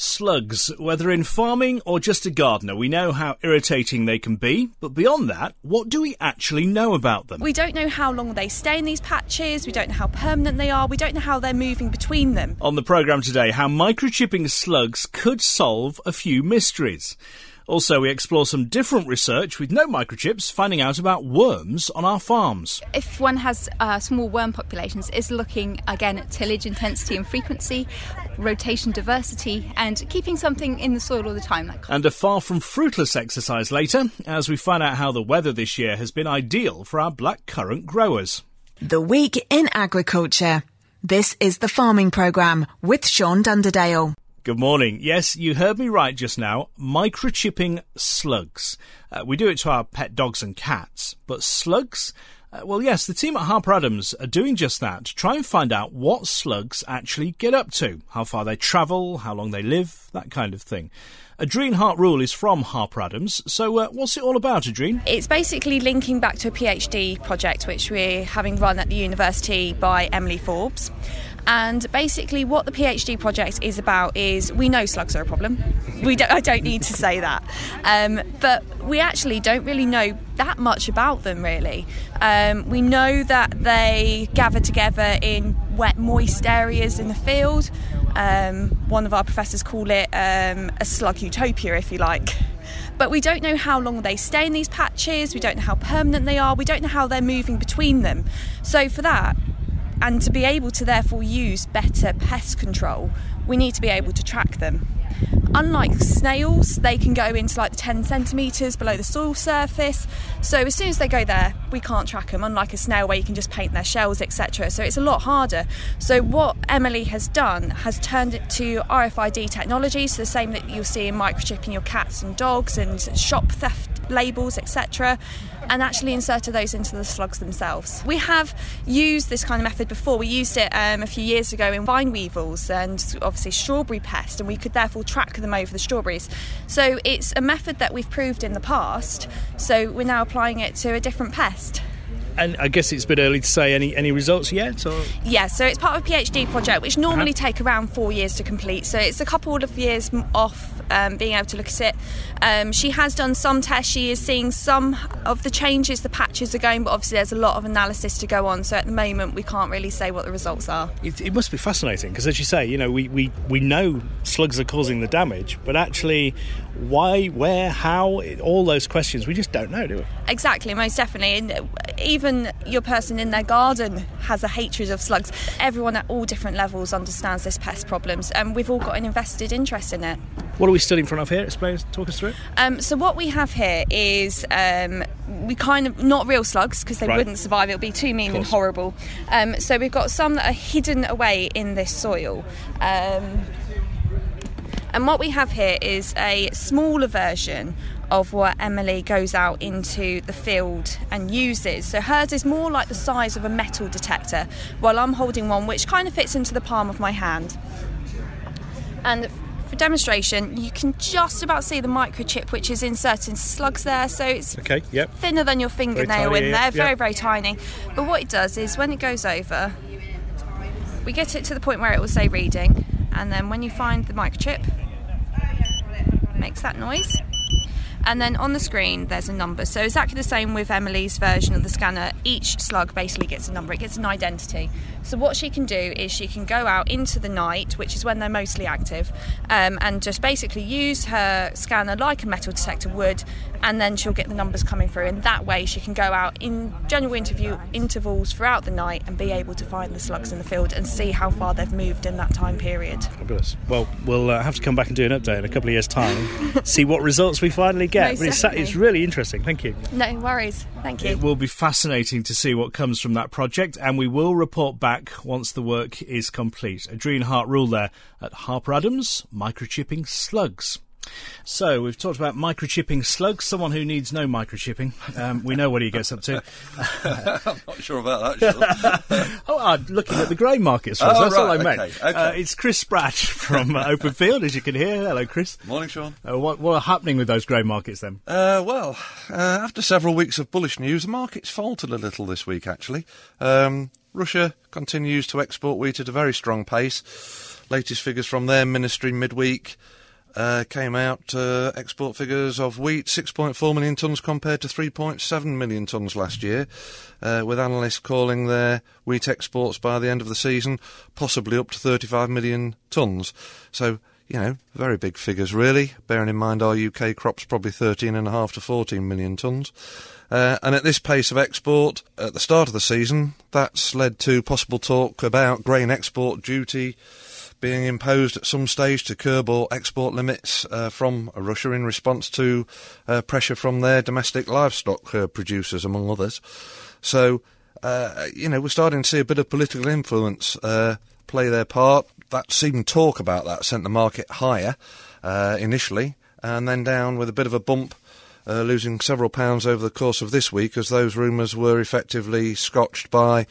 Slugs, whether in farming or just a gardener, we know how irritating they can be, but beyond that, what do we actually know about them? We don't know how long they stay in these patches, we don't know how permanent they are, we don't know how they're moving between them. On the programme today, how microchipping slugs could solve a few mysteries. Also, we explore some different research with no microchips, finding out about worms on our farms. If one has small worm populations, it's looking, again, at tillage intensity and frequency, rotation diversity, and keeping something in the soil all the time. And a far from fruitless exercise later, as we find out how the weather this year has been ideal for our blackcurrant growers. The Week in Agriculture. This is the Farming Programme with Sean Dunderdale. Good morning. Yes, you heard me right just now. Microchipping slugs. We do it to our pet dogs and cats. But slugs? Well, yes, the team at Harper Adams are doing just that, to try and find out what slugs actually get up to, how far they travel, how long they live, that kind of thing. Adreen Hart-Rule is from Harper Adams, so what's it all about, Adreen? It's basically linking back to a PhD project which we're having run at the university by Emily Forbes. And basically what the PhD project is about is, we know slugs are a problem. I don't need to say that. But we actually don't really know that much about them, really. We know that they gather together in wet, moist areas in the field. One of our professors called it a slug utopia, if you like. But we don't know how long they stay in these patches. We don't know how permanent they are. We don't know how they're moving between them. So for that, and to be able to therefore use better pest control, we need to be able to track them. Unlike snails, they can go into the 10 centimetres below the soil surface, so as soon as they go there, we can't track them, unlike a snail where you can just paint their shells, etc. So it's a lot harder. So what Emily has done has turned it to RFID technology, so the same that you'll see in microchipping your cats and dogs and shop theft labels, etc., and actually inserted those into the slugs themselves. We have used this kind of method before. We used it a few years ago in vine weevils and obviously strawberry pest, and we could therefore track them over the strawberries. So it's a method that we've proved in the past, so we're now applying it to a different pest. And I guess it's a bit early to say any results yet? Or? Yeah, so it's part of a PhD project, which normally take around 4 years to complete. So it's a couple of years off being able to look at it. She has done some tests. She is seeing some of the changes the patches are going, but obviously there's a lot of analysis to go on. So at the moment, we can't really say what the results are. It must be fascinating because, as you say, we know slugs are causing the damage, but actually why, where, how, all those questions, we just don't know, do we? Exactly, most definitely. And even your person in their garden has a hatred of slugs. Everyone at all different levels understands this pest problems, and we've all got an invested interest in it. What are we stood in front of here? Explain, talk us through it. So what we have here is we kind of, not real slugs because they wouldn't survive, it would be too mean and horrible. So we've got some that are hidden away in this soil. And what we have here is a smaller version of what Emily goes out into the field and uses. So hers is more like the size of a metal detector, while I'm holding one which kind of fits into the palm of my hand. And for demonstration, you can just about see the microchip which is inserting slugs there, so it's thinner than your fingernail in there, very, very tiny. But what it does is when it goes over, we get it to the point where it will say reading, and then when you find the microchip, it makes that noise. And then on the screen, there's a number. So exactly the same with Emily's version of the scanner. Each slug basically gets a number. It gets an identity. So what she can do is she can go out into the night, which is when they're mostly active, and just basically use her scanner like a metal detector would, and then she'll get the numbers coming through. And that way she can go out in general intervals throughout the night and be able to find the slugs in the field and see how far they've moved in that time period. Fabulous. Well, we'll have to come back and do an update in a couple of years' time, see what results we finally get. No, but it's really interesting. Thank you. No worries. Thank you. It will be fascinating to see what comes from that project, and we will report back once the work is complete. Adreen Hart-Rule there at Harper Adams, microchipping slugs. So we've talked about microchipping slugs, someone who needs no microchipping. We know what he gets up to. I'm not sure about that, actually. I'm looking at the grey markets. That's all I meant. Okay. It's Chris Spratt from Open Field, as you can hear. Hello, Chris. Morning, Sean. What are happening with those grey markets, then? After several weeks of bullish news, the markets faltered a little this week, actually. Russia continues to export wheat at a very strong pace. latest figures from their ministry midweek came out, export figures of wheat, 6.4 million tonnes compared to 3.7 million tonnes last year, with analysts calling their wheat exports by the end of the season possibly up to 35 million tonnes. So, you know, very big figures really, bearing in mind our UK crop's probably 13.5 to 14 million tonnes. And at this pace of export, at the start of the season, that's led to possible talk about grain export duty being imposed at some stage to curb all export limits from Russia in response to pressure from their domestic livestock producers, among others. So, you know, we're starting to see a bit of political influence play their part. That seemed talk about that sent the market higher initially, and then down with a bit of a bump, losing several pounds over the course of this week as those rumours were effectively scotched by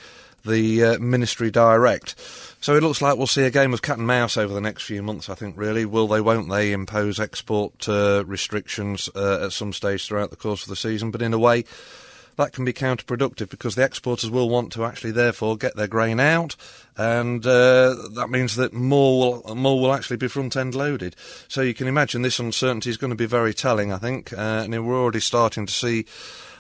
the ministry direct. So it looks like we'll see a game of cat and mouse over the next few months, I think, really. Will they, won't they impose export restrictions at some stage throughout the course of the season? But in a way, that can be counterproductive because the exporters will want to actually, therefore, get their grain out, and that means that more will actually be front-end loaded. So you can imagine this uncertainty is going to be very telling, I think, and we're already starting to see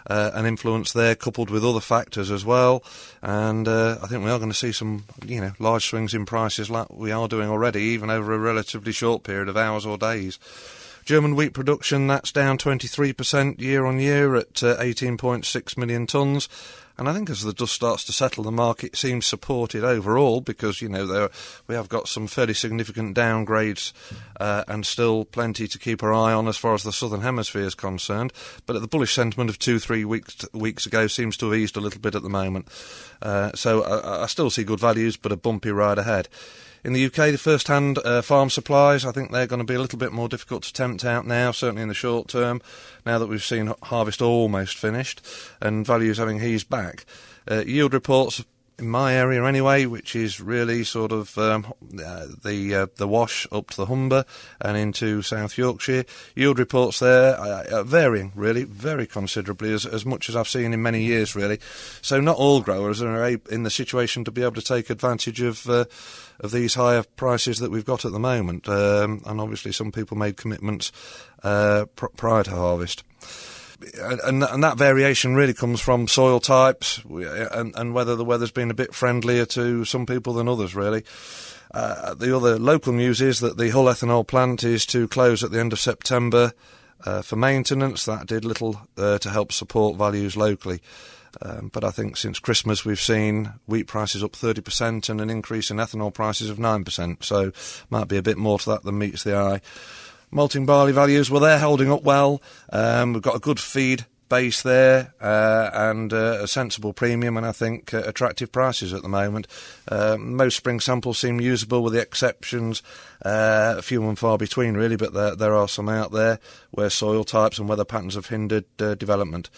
an influence there coupled with other factors as well, and I think we are going to see some, you know, large swings in prices like we are doing already, even over a relatively short period of hours or days. German wheat production, that's down 23% year-on-year at 18.6 million tonnes. And I think as the dust starts to settle, the market seems supported overall because, you know, we have got some fairly significant downgrades and still plenty to keep our eye on as far as the Southern Hemisphere is concerned. But the bullish sentiment of two, 3 weeks ago seems to have eased a little bit at the moment. So I still see good values, but a bumpy ride ahead. In the UK, the first-hand farm supplies, I think they're going to be a little bit more difficult to tempt out now, certainly in the short term, now that we've seen harvest almost finished and values having eased back. Yield reports in my area anyway, which is really sort of the wash up to the Humber and into South Yorkshire. Yield reports there are varying, really, very considerably, as much as I've seen in many years, really. So not all growers are in the situation to be able to take advantage of these higher prices that we've got at the moment. And obviously some people made commitments prior to harvest. And that variation really comes from soil types and whether the weather's been a bit friendlier to some people than others, really. The other local news is that the Hull ethanol plant is to close at the end of September for maintenance. That did little to help support values locally. But I think since Christmas we've seen wheat prices up 30% and an increase in ethanol prices of 9%. So might be a bit more to that than meets the eye. Malting barley values, well, they're holding up well. We've got a good feed base there and a sensible premium and, I think, attractive prices at the moment. Most spring samples seem usable with the exceptions, few and far between, really, but there are some out there where soil types and weather patterns have hindered development.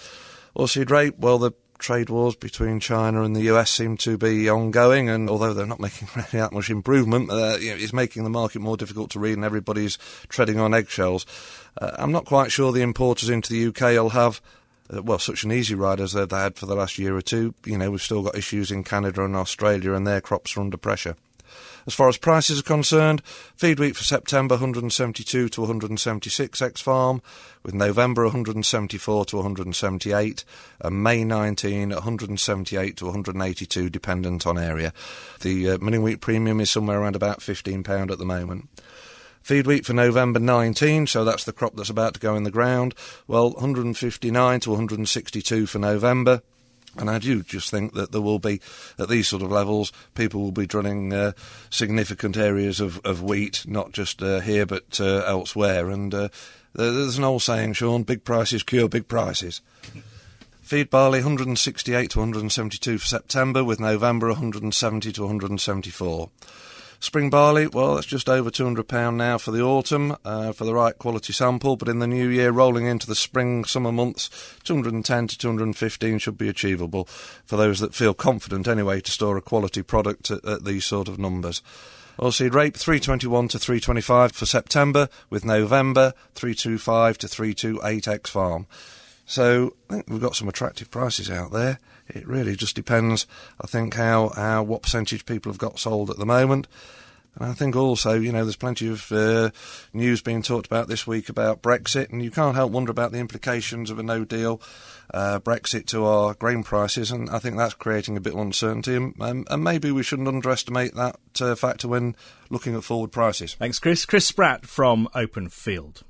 Oilseed rape, well, the trade wars between China and the US seem to be ongoing, and although they're not making really that much improvement, you know, it's making the market more difficult to read and everybody's treading on eggshells. I'm not quite sure the importers into the UK will have such an easy ride as they've had for the last year or two. You know, we've still got issues in Canada and Australia and their crops are under pressure. As far as prices are concerned, feed wheat for September 172 to 176 ex-farm, with November 174 to 178, and May 19 178 to 182, dependent on area. The milling wheat premium is somewhere around about £15 at the moment. Feed wheat for November 19, so that's the crop that's about to go in the ground, well, 159 to 162 for November. And I do just think that there will be, at these sort of levels, people will be drilling significant areas of wheat, not just here but elsewhere. And there's an old saying, Sean, big prices cure big prices. Feed barley 168 to 172 for September, with November 170 to 174. Spring barley, well, that's just over £200 now for the autumn for the right quality sample, but in the new year, rolling into the spring, summer months, 210 to 215 should be achievable for those that feel confident anyway to store a quality product at these sort of numbers. Oilseed rape, 321 to 325 for September, with November 325 to 328 ex-farm. So I think we've got some attractive prices out there. It really just depends, I think, how what percentage people have got sold at the moment. And I think also, you know, there's plenty of news being talked about this week about Brexit, and you can't help wonder about the implications of a no-deal Brexit to our grain prices, and I think that's creating a bit of uncertainty, and maybe we shouldn't underestimate that factor when looking at forward prices. Thanks, Chris. Chris Spratt from Open Field.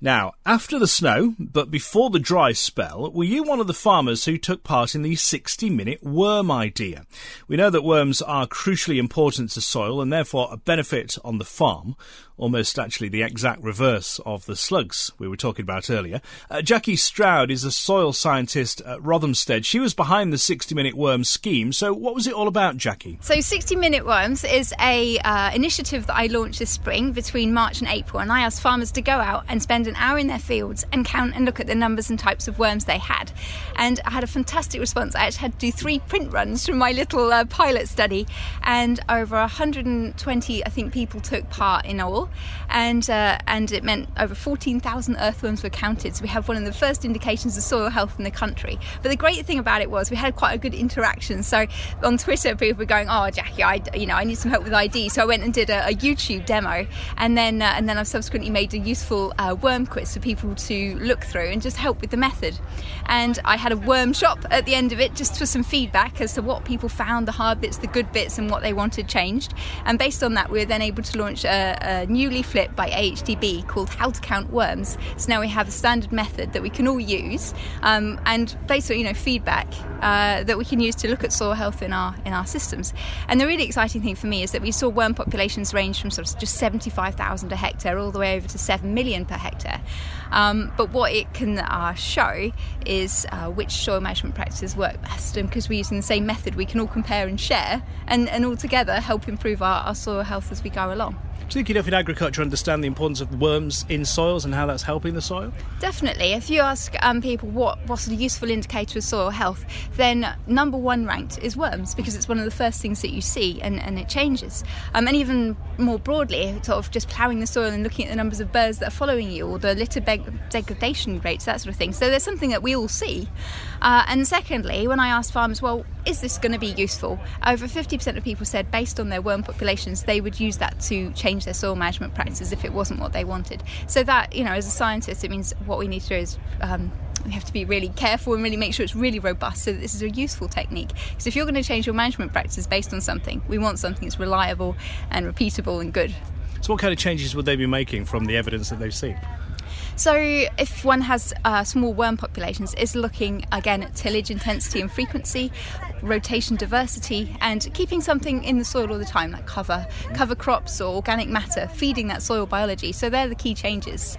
Now, after the snow, but before the dry spell, were you one of the farmers who took part in the 60-minute worm idea? We know that worms are crucially important to soil and therefore a benefit on the farm, almost actually the exact reverse of the slugs we were talking about earlier. Jackie Stroud is a soil scientist at Rothamsted. She was behind the 60-minute worm scheme. So what was it all about, Jackie? So 60-minute worms is a initiative that I launched this spring between March and April, and I asked farmers to go out and spend an hour in their fields and count and look at the numbers and types of worms they had. And I had a fantastic response. I actually had to do 3 print runs from my little pilot study, and over 120, I think, people took part in all. And it meant over 14,000 earthworms were counted. So we have one of the first indications of soil health in the country. But the great thing about it was we had quite a good interaction. So on Twitter, people were going, "Oh, Jackie, I need some help with ID." So I went and did a YouTube demo, and then I've subsequently made a useful worm quiz for people to look through and just help with the method. And I had a worm shop at the end of it just for some feedback as to what people found, the hard bits, the good bits, and what they wanted changed. And based on that, we were then able to launch a new leaflet by AHDB called How to Count Worms. So now we have a standard method that we can all use, and basically, you know, feedback that we can use to look at soil health in our systems. And the really exciting thing for me is that we saw worm populations range from sort of just 75,000 a hectare all the way over to 7 million per hectare. But what it can show is which soil management practices work best, and because we're using the same method, we can all compare and share and all together help improve our soil health as we go along. Do you think enough in agriculture understand the importance of worms in soils and how that's helping the soil? Definitely. If you ask people what's a useful indicator of soil health, then number one ranked is worms, because it's one of the first things that you see, and it changes. And even more broadly, sort of just ploughing the soil and looking at the numbers of birds that are following you or the litter degradation rates, that sort of thing. So there's something that we all see. And secondly, when I asked farmers, well, is this going to be useful? Over 50% of people said based on their worm populations, they would use that to change their soil management practices if it wasn't what they wanted. So that, you know, as a scientist, it means what we need to do is we have to be really careful and really make sure it's really robust so that this is a useful technique. Because if you're going to change your management practices based on something, we want something that's reliable and repeatable and good. So what kind of changes would they be making from the evidence that they've seen? So if one has small worm populations, it's looking again at tillage intensity and frequency, rotation diversity, and keeping something in the soil all the time, like cover crops or organic matter, feeding that soil biology. So they're the key changes.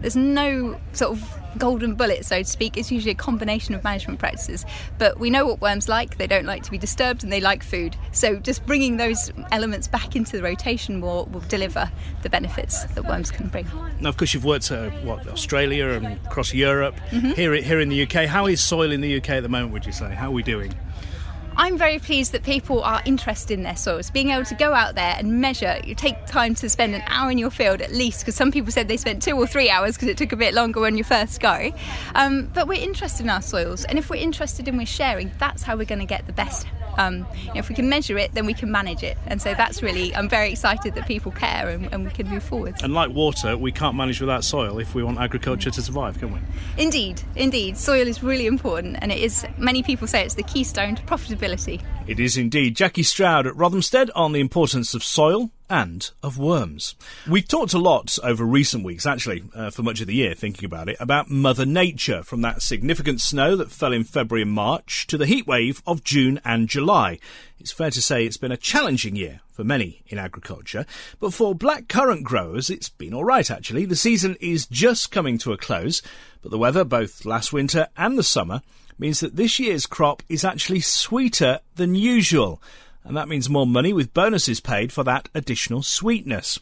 There's no sort of golden bullet, so to speak. It's usually a combination of management practices. But we know what worms like. They don't like to be disturbed, and they like food. So just bringing those elements back into the rotation will deliver the benefits that worms can bring. Now, of course, you've worked at Australia and across Europe, here in the UK. How is soil in the UK at the moment, would you say? How are we doing? I'm very pleased that people are interested in their soils. Being able to go out there and measure, you take time to spend an hour in your field at least, because some people said they spent 2 or 3 hours because it took a bit longer when you first go. But we're interested in our soils, and if we're interested and we're sharing, that's how we're going to get the best. If we can measure it, then we can manage it. And so that's really, I'm very excited that people care and we can move forward. And like water, we can't manage without soil if we want agriculture to survive, can we? Indeed. Soil is really important, and it is, many people say it's the keystone to profitability. It is indeed. Jackie Stroud at Rothamsted on the importance of soil and of worms. We've talked a lot over recent weeks, actually, for much of the year, thinking about it, about Mother Nature, from that significant snow that fell in February and March to the heatwave of June and July. It's fair to say it's been a challenging year for many in agriculture, but for blackcurrant growers, it's been all right, actually. The season is just coming to a close, but the weather, both last winter and the summer, means that this year's crop is actually sweeter than usual. And that means more money, with bonuses paid for that additional sweetness.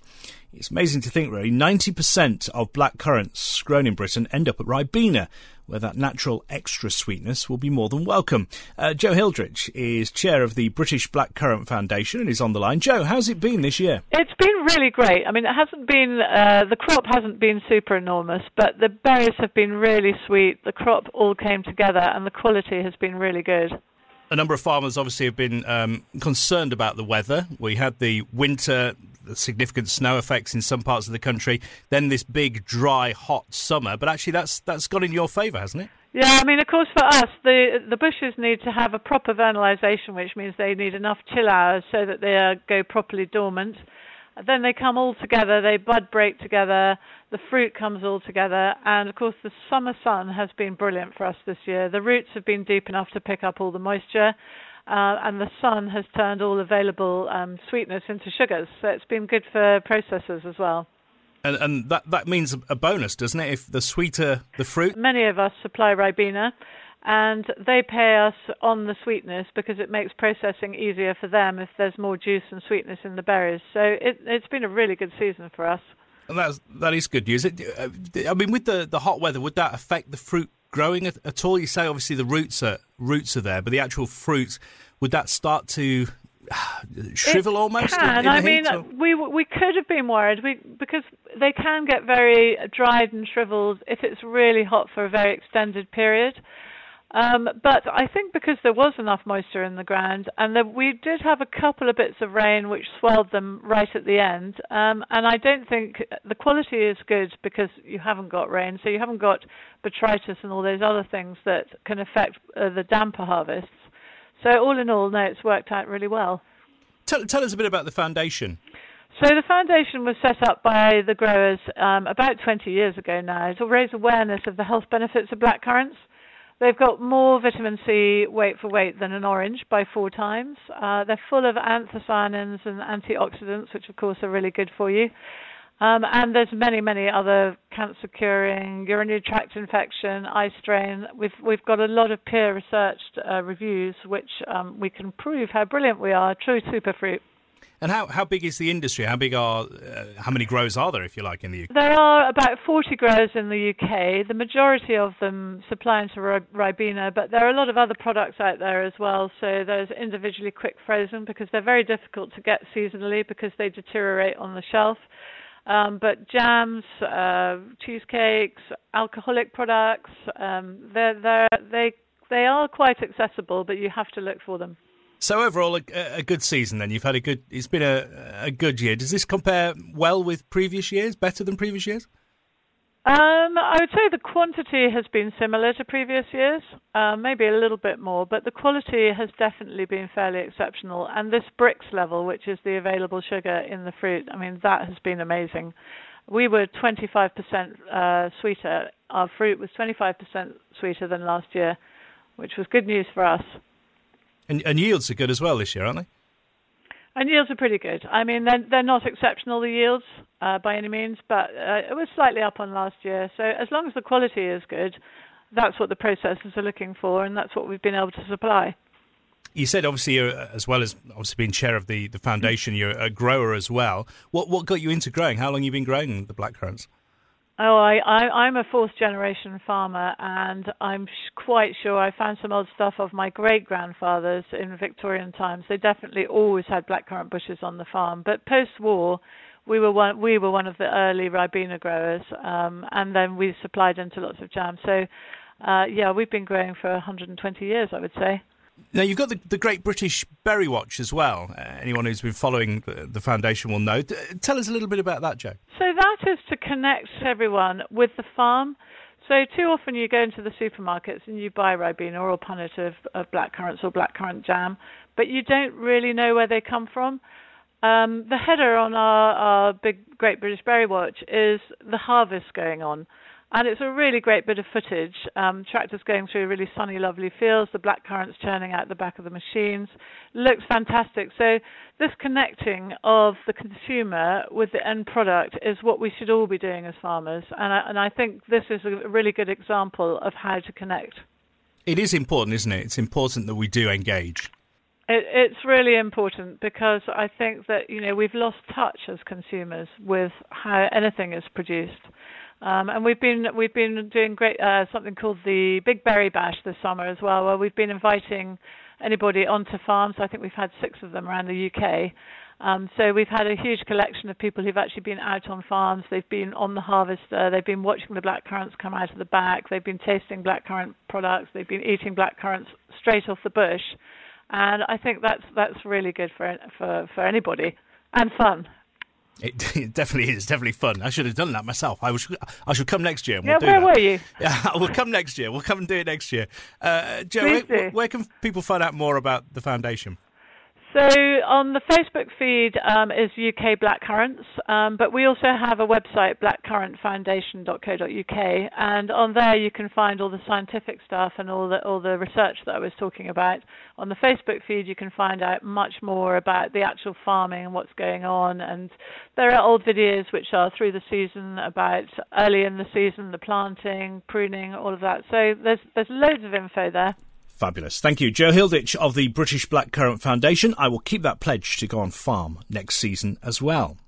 It's amazing to think, really, 90% of blackcurrants grown in Britain end up at Ribena, where that natural extra sweetness will be more than welcome. Jo Hilditch is chair of the British Blackcurrant Foundation and is on the line. Jo, how's it been this year? It's been really great. I mean, it hasn't been the crop hasn't been super enormous, but the berries have been really sweet. The crop all came together, and the quality has been really good. A number of farmers obviously have been concerned about the weather. We had the winter significant snow effects in some parts of the country, then this big, dry, hot summer. But actually that's gone in your favour, hasn't it? Yeah, I mean, of course, for us, the bushes need to have a proper vernalisation, which means they need enough chill hours so that they go properly dormant. Then they come all together, they bud break together, the fruit comes all together, and of course the summer sun has been brilliant for us this year. The roots have been deep enough to pick up all the moisture, and the sun has turned all available sweetness into sugars, so it's been good for processors as well. And that means a bonus, doesn't it, if the sweeter the fruit? Many of us supply Ribena, and they pay us on the sweetness because it makes processing easier for them if there's more juice and sweetness in the berries. So it's been a really good season for us. And that is good news. I mean, with the hot weather, would that affect the fruit growing at all? You say obviously the roots are there, but the actual fruit, would that start to shrivel almost? We could have been worried because they can get very dried and shriveled if it's really hot for a very extended period. But I think because there was enough moisture in the ground, and we did have a couple of bits of rain which swelled them right at the end, and I don't think the quality is good because you haven't got rain, so you haven't got botrytis and all those other things that can affect the damper harvests. So all in all, no, it's worked out really well. Tell us a bit about the foundation. So the foundation was set up by the growers about 20 years ago now to raise awareness of the health benefits of blackcurrants. They've got more vitamin C weight for weight than an orange by 4 times. They're full of anthocyanins and antioxidants, which of course are really good for you. And there's many, many other cancer curing, urinary tract infection, eye strain. We've got a lot of peer researched reviews, which we can prove how brilliant we are, true superfruit. And how big is the industry? How many growers are there, if you like, in the UK? There are about 40 growers in the UK. The majority of them supply into Ribena, but there are a lot of other products out there as well. So there's individually quick frozen because they're very difficult to get seasonally because they deteriorate on the shelf. But jams, cheesecakes, alcoholic products, they are quite accessible, but you have to look for them. So overall, a good season then. You've had it's been a good year. Does this compare well with previous years, better than previous years? I would say the quantity has been similar to previous years, maybe a little bit more, but the quality has definitely been fairly exceptional. And this Brix level, which is the available sugar in the fruit, I mean, that has been amazing. We were 25% sweeter. Our fruit was 25% sweeter than last year, which was good news for us. And yields are good as well this year, aren't they? And yields are pretty good. I mean, they're not exceptional, the yields, by any means, but it was slightly up on last year. So as long as the quality is good, that's what the processors are looking for, and that's what we've been able to supply. You said, obviously, you're, as well as obviously being chair of the foundation, you're a grower as well. What got you into growing? How long have you been growing the blackcurrants? Oh, I'm a fourth-generation farmer, and I'm quite sure I found some old stuff of my great-grandfathers in Victorian times. They definitely always had blackcurrant bushes on the farm. But post-war, we were one of the early Ribena growers, and then we supplied into lots of jam. So, we've been growing for 120 years, I would say. Now, you've got the Great British Berry Watch as well. Anyone who's been following the foundation will know. Tell us a little bit about that, Jo. So that is to connect everyone with the farm. So too often you go into the supermarkets and you buy Ribena or a punnet of blackcurrants or blackcurrant jam, but you don't really know where they come from. The header on our big Great British Berry Watch is the harvest going on. And it's a really great bit of footage. Tractors going through really sunny, lovely fields, the blackcurrants churning out the back of the machines. Looks fantastic. So this connecting of the consumer with the end product is what we should all be doing as farmers. And I think this is a really good example of how to connect. It is important, isn't it? It's important that we do engage. It's really important because I think that, you know, we've lost touch as consumers with how anything is produced. And we've been doing great something called the Big Berry Bash this summer as well, where we've been inviting anybody onto farms. I think we've had 6 of them around the UK. So we've had a huge collection of people who've actually been out on farms. They've been on the harvester. They've been watching the blackcurrants come out of the back. They've been tasting blackcurrant products. They've been eating blackcurrants straight off the bush. And I think that's really good for anybody, and fun. It definitely is. Definitely fun. I should have done that myself. I should come next year. And we'll do that. Were you? Yeah, we'll come next year. We'll come and do it next year. Jo, where can people find out more about the foundation? So on the Facebook feed is UK Blackcurrants, but we also have a website, blackcurrantfoundation.co.uk, and on there you can find all the scientific stuff and all the research that I was talking about. On the Facebook feed you can find out much more about the actual farming and what's going on, and there are old videos which are through the season about early in the season, the planting, pruning, all of that. So there's loads of info there. Fabulous. Thank you. Jo Hilditch of the British Blackcurrant Foundation. I will keep that pledge to go on farm next season as well.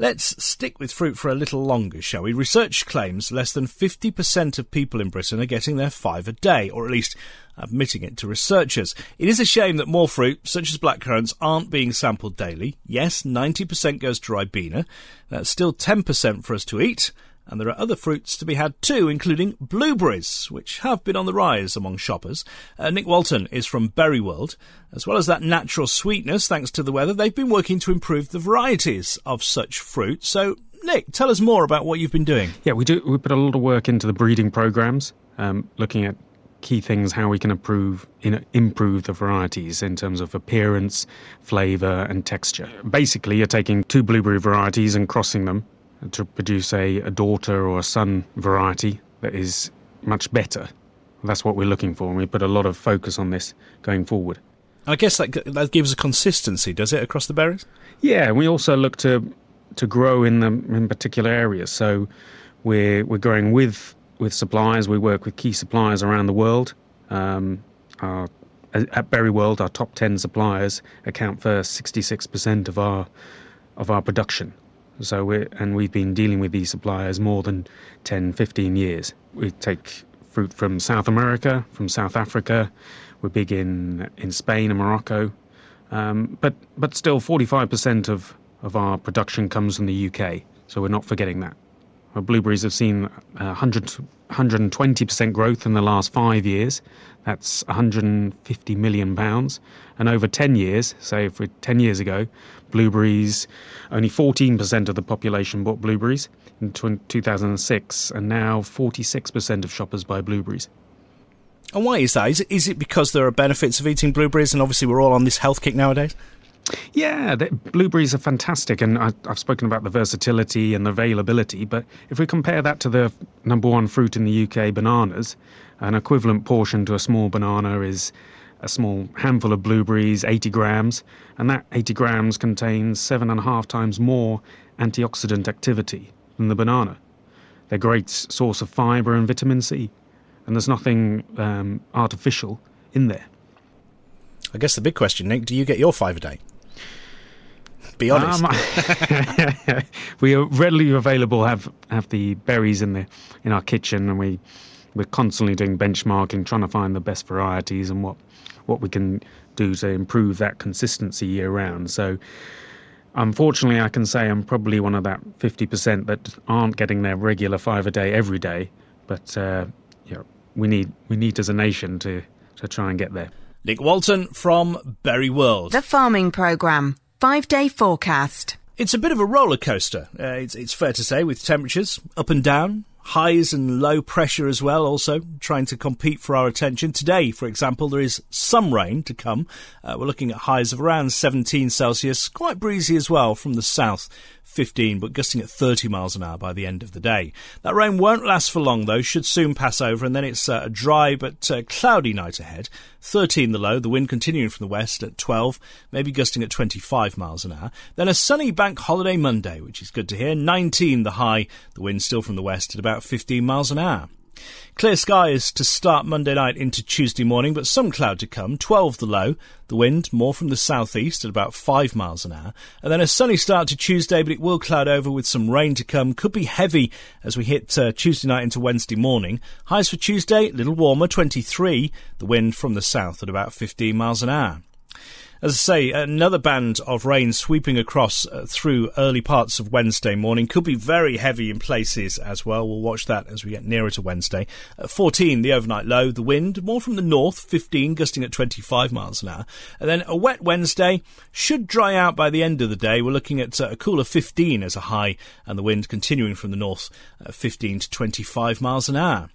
Let's stick with fruit for a little longer, shall we? Research claims less than 50% of people in Britain are getting their 5 a day, or at least admitting it to researchers. It is a shame that more fruit, such as blackcurrants, aren't being sampled daily. Yes, 90% goes to Ribena. That's still 10% for us to eat. And there are other fruits to be had too, including blueberries, which have been on the rise among shoppers. Nick Walton is from Berry World. As well as that natural sweetness, thanks to the weather, they've been working to improve the varieties of such fruit. So, Nick, tell us more about what you've been doing. Yeah, we put a lot of work into the breeding programmes, looking at key things, how we can improve the varieties in terms of appearance, flavour and texture. Basically, you're taking two blueberry varieties and crossing them to produce a daughter or a son variety that is much better. That's what we're looking for, and we put a lot of focus on this going forward. I guess that gives a consistency, does it, across the berries? Yeah, we also look to grow in particular areas. So we're growing with suppliers. We work with key suppliers around the world. At Berry World, our top 10 suppliers account for 66% of our production. So we've been dealing with these suppliers more than 10, 15 years. We take fruit from South America, from South Africa. We're big in Spain and Morocco. But still 45% of our production comes from the UK. So we're not forgetting that. Our blueberries have seen 120% growth in the last 5 years. That's £150 million. And over 10 years, say if we're 10 years ago, blueberries, only 14% of the population bought blueberries in 2006, and now 46% of shoppers buy blueberries. And why is that? Is it because there are benefits of eating blueberries, and obviously we're all on this health kick nowadays? Yeah, blueberries are fantastic, and I've spoken about the versatility and the availability, but if we compare that to the number one fruit in the UK, bananas, an equivalent portion to a small banana is a small handful of blueberries, 80 grams, and that 80 grams contains 7.5 times more antioxidant activity than the banana. They're a great source of fibre and vitamin C, and there's nothing artificial in there. I guess the big question, Nick, do you get your 5 a day? Be honest. We are readily available, have the berries in our kitchen, and we're constantly doing benchmarking, trying to find the best varieties and what we can do to improve that consistency year round. So unfortunately I can say I'm probably one of that 50% that aren't getting their regular 5 a day every day, but we need as a nation to try and get there. Nick Walton from Berry World. The Farming Programme. 5-day forecast. It's a bit of a roller coaster, it's fair to say, with temperatures up and down, highs and low pressure as well, also trying to compete for our attention. Today, for example, there is some rain to come. We're looking at highs of around 17 Celsius, quite breezy as well from the south, 15, but gusting at 30 miles an hour by the end of the day. That rain won't last for long, though, should soon pass over, and then it's a dry but cloudy night ahead. 13 the low, the wind continuing from the west at 12, maybe gusting at 25 miles an hour. Then a sunny bank holiday Monday, which is good to hear. 19 the high, the wind still from the west at about 15 miles an hour. Clear skies to start Monday night into Tuesday morning, but some cloud to come. 12 the low, the wind more from the southeast at about 5 miles an hour. And then a sunny start to Tuesday, but it will cloud over with some rain to come. Could be heavy as we hit Tuesday night into Wednesday morning. Highs for Tuesday, a little warmer, 23, the wind from the south at about 15 miles an hour. As I say, another band of rain sweeping across through early parts of Wednesday morning. Could be very heavy in places as well. We'll watch that as we get nearer to Wednesday. 14, the overnight low. The wind, more from the north, 15, gusting at 25 miles an hour. And then a wet Wednesday should dry out by the end of the day. We're looking at a cooler 15 as a high, and the wind continuing from the north, 15 to 25 miles an hour.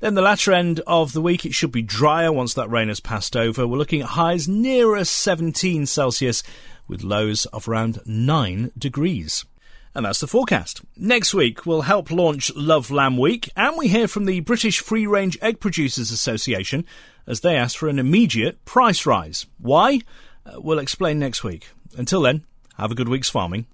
Then the latter end of the week, it should be drier once that rain has passed over. We're looking at highs nearer 17 Celsius with lows of around 9 degrees. And that's the forecast. Next week, we'll help launch Love Lamb Week, and we hear from the British Free Range Egg Producers Association as they ask for an immediate price rise. Why? We'll explain next week. Until then, have a good week's farming.